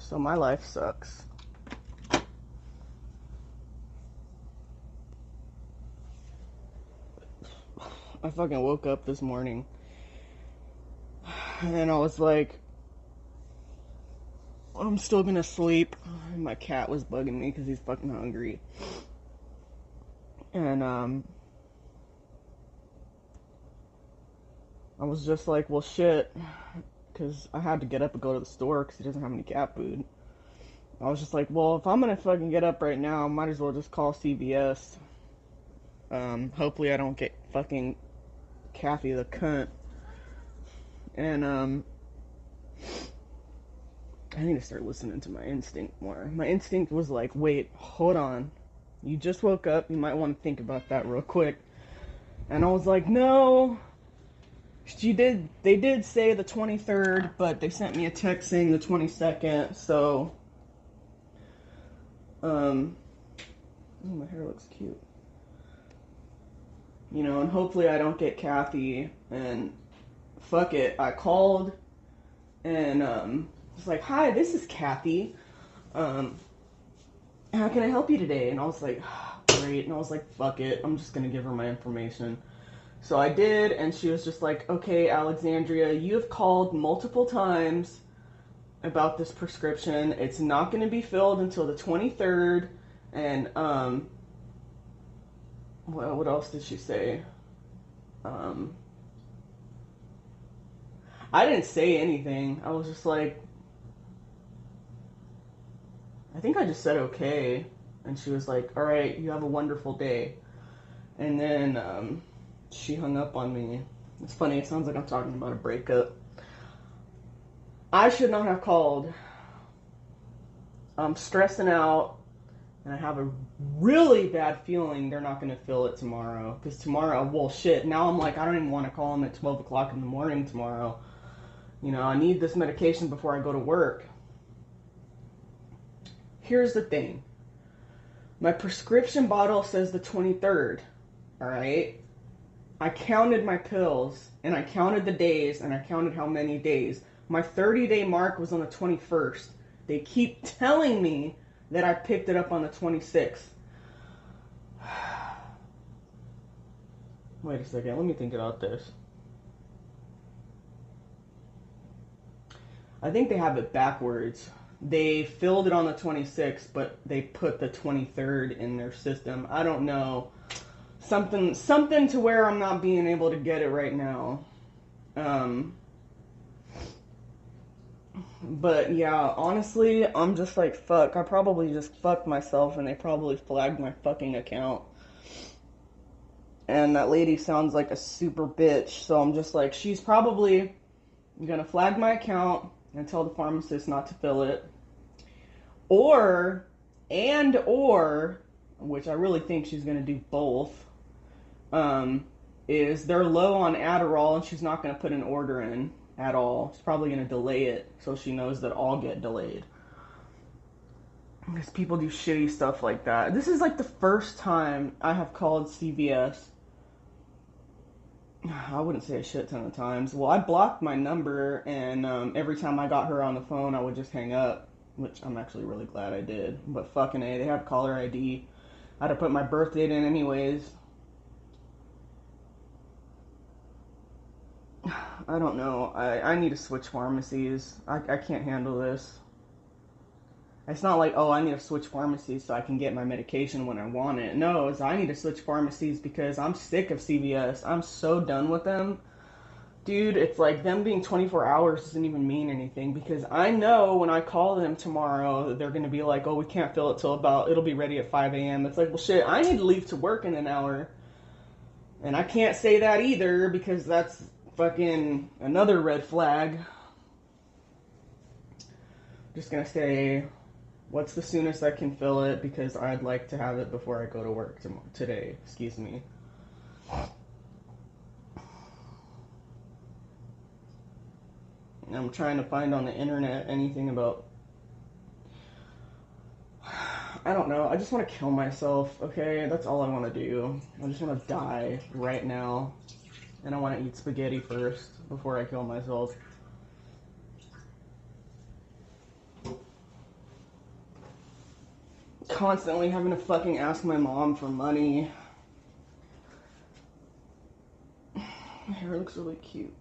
So my life sucks. I fucking woke up this morning and I was like, I'm still gonna sleep. And my cat was bugging me because he's fucking hungry. And I was just like, well shit, because I had to get up and go to the store because he doesn't have any cat food. I was just like, well, if I'm gonna fucking get up right now, I might as well just call CVS. Hopefully I don't get fucking Kathy the cunt. And I need to start listening to my instinct more. My instinct was like, wait, hold on. You just woke up. You might want to think about that real quick. And I was like, no. They did say the 23rd, but they sent me a text saying the 22nd. So, oh, my hair looks cute. You know, and hopefully I don't get Kathy. And fuck it. I called and, was like, hi, this is Kathy. How can I help you today? And I was like, great. And I was like, fuck it. I'm just going to give her my information. So I did. And she was just like, okay, Alexandria, you have called multiple times about this prescription. It's not going to be filled until the 23rd. And, what else did she say? I didn't say anything. I was just like, I think I just said okay, and she was like, all right, you have a wonderful day. And then she hung up on me. It's funny, it sounds like I'm talking about a breakup. I should not have called. I'm stressing out, and I have a really bad feeling they're not going to fill it tomorrow, because tomorrow, well, shit, now I'm like, I don't even want to call them at 12 o'clock in the morning tomorrow. You know, I need this medication before I go to work. Here's the thing. My prescription bottle says the 23rd, all right? I counted my pills, and I counted the days, and I counted how many days. My 30-day mark was on the 21st. They keep telling me that I picked it up on the 26th. Wait a second. Let me think about this. I think they have it backwards. They filled it on the 26th, but they put the 23rd in their system. I don't know. Something to where I'm not being able to get it right now. But yeah, honestly, I'm just like, fuck. I probably just fucked myself and they probably flagged my fucking account. And that lady sounds like a super bitch. So I'm just like, she's probably gonna flag my account and tell the pharmacist not to fill it. Or, which I really think she's going to do both, is they're low on Adderall and she's not going to put an order in at all. She's probably going to delay it so she knows that all get delayed. Because people do shitty stuff like that. This is like the first time I have called CVS. I wouldn't say a shit ton of times. Well, I blocked my number, and every time I got her on the phone, I would just hang up, which I'm actually really glad I did. But fucking A, they have caller ID. I had to put my birth date in anyways. I don't know. I need to switch pharmacies. I can't handle this. It's not like, oh, I need to switch pharmacies so I can get my medication when I want it. No, it's I need to switch pharmacies because I'm sick of CVS. I'm so done with them. Dude, it's like them being 24 hours doesn't even mean anything because I know when I call them tomorrow, they're going to be like, oh, we can't fill it till it'll be ready at 5 a.m. It's like, well, shit, I need to leave to work in an hour. And I can't say that either because that's fucking another red flag. I'm just going to say, what's the soonest I can fill it? Because I'd like to have it before I go to work today. Excuse me. And I'm trying to find on the internet anything about... I don't know. I just want to kill myself, okay? That's all I want to do. I just want to die right now. And I want to eat spaghetti first before I kill myself. constantly having to fucking ask my mom for money. My hair looks really cute.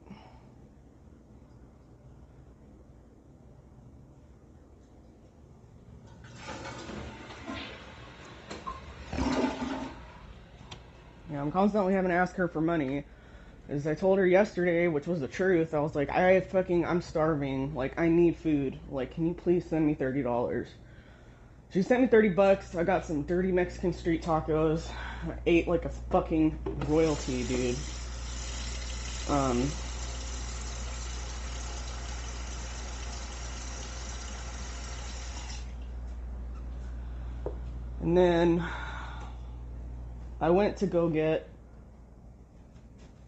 Yeah, I'm constantly having to ask her for money. As I told her yesterday, which was the truth, I was like, I'm starving. Like, I need food. Like, can you please send me $30? She sent me 30 bucks. I got some dirty Mexican street tacos. I ate like a fucking royalty, dude. And then I went to go get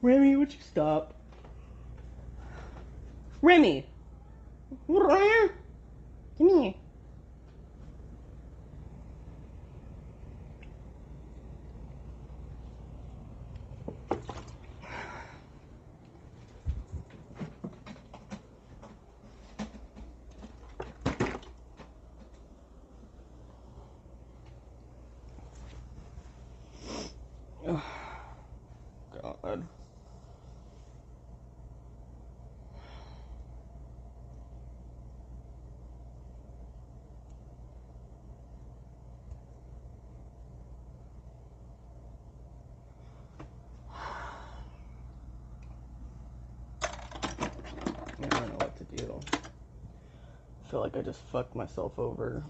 Remy, would you stop? Remy! Come here. I feel like I just fucked myself over.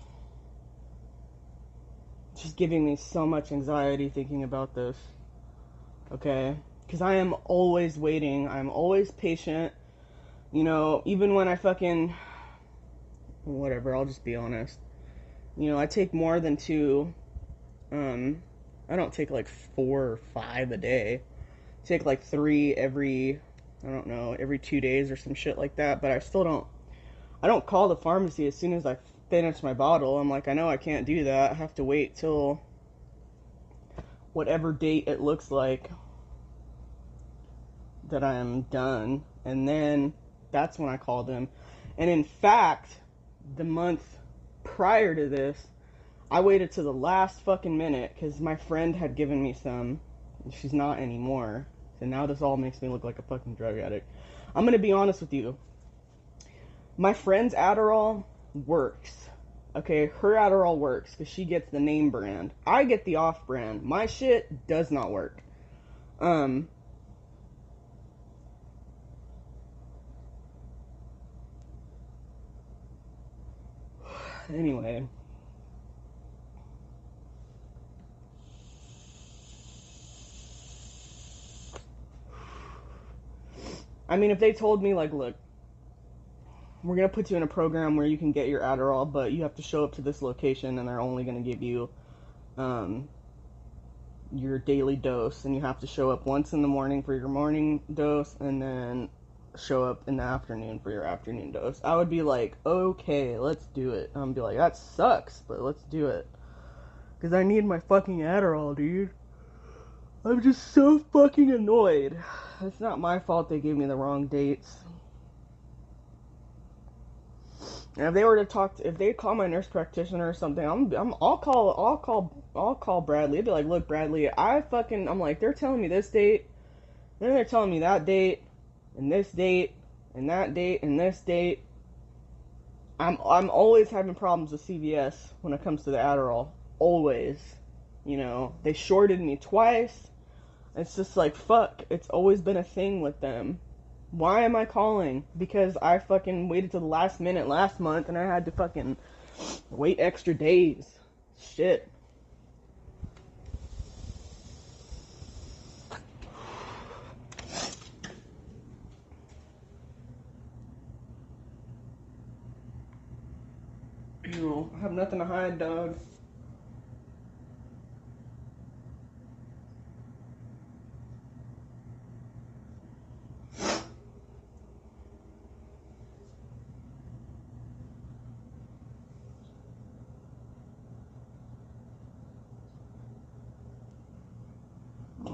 It's just giving me so much anxiety thinking about this, okay? Because I am always waiting. I'm always patient. You know, even when I fucking... whatever, I'll just be honest. You know, I take more than 2. I don't take like 4 or 5 a day. I take like 3 every, I don't know, every 2 days or some shit like that. But I still don't... I don't call the pharmacy as soon as I finish my bottle. I'm like, I know I can't do that. I have to wait till whatever date it looks like that I am done. And then that's when I call them. And in fact, the month prior to this, I waited to the last fucking minute because my friend had given me some. She's not anymore. So now this all makes me look like a fucking drug addict. I'm going to be honest with you. My friend's Adderall works, okay? Her Adderall works because she gets the name brand. I get the off brand. My shit does not work. Anyway. I mean, if they told me, like, look, we're going to put you in a program where you can get your Adderall, but you have to show up to this location and they're only going to give you your daily dose. And you have to show up once in the morning for your morning dose and then show up in the afternoon for your afternoon dose. I would be like, okay, let's do it. I'm be like, that sucks, but let's do it. Because I need my fucking Adderall, dude. I'm just so fucking annoyed. It's not my fault they gave me the wrong dates. And if they were to talk to, if they call my nurse practitioner or something, I'll call Bradley. I'd be like, look, Bradley, I'm like, they're telling me this date, then they're telling me that date, and this date, and that date, and this date. I'm always having problems with CVS when it comes to the Adderall. Always. You know, they shorted me twice. It's just like, fuck, it's always been a thing with them. Why am I calling? Because I fucking waited to the last minute last month and I had to fucking wait extra days. Shit. Ew, I have nothing to hide, dog.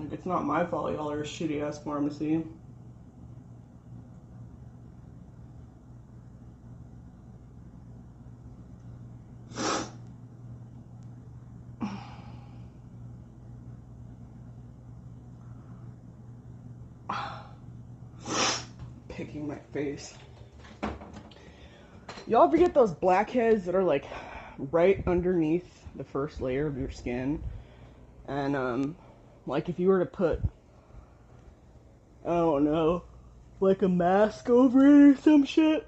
It's not my fault y'all are a shitty ass pharmacy. kicking my face. Y'all ever get those blackheads that are like right underneath the first layer of your skin? And like if you were to put, I don't know, like a mask over it or some shit?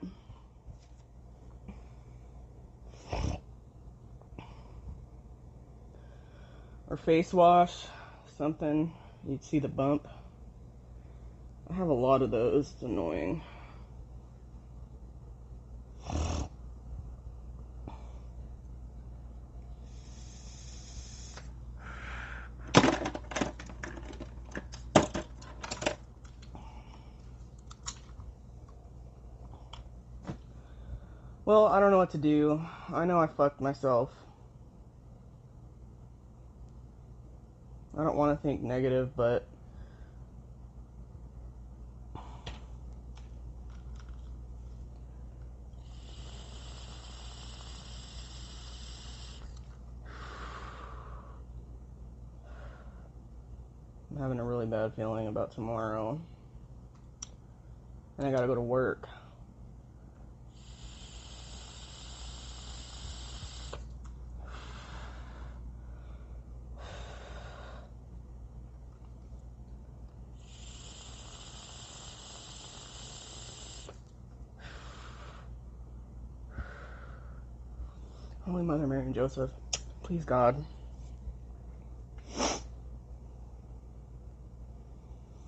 Or face wash, something, you'd see the bump. I have a lot of those, it's annoying. Well, I don't know what to do. I know I fucked myself. I don't want to think negative, but I'm having a really bad feeling about tomorrow, and I gotta go to work. Holy Mother Mary and Joseph, please God.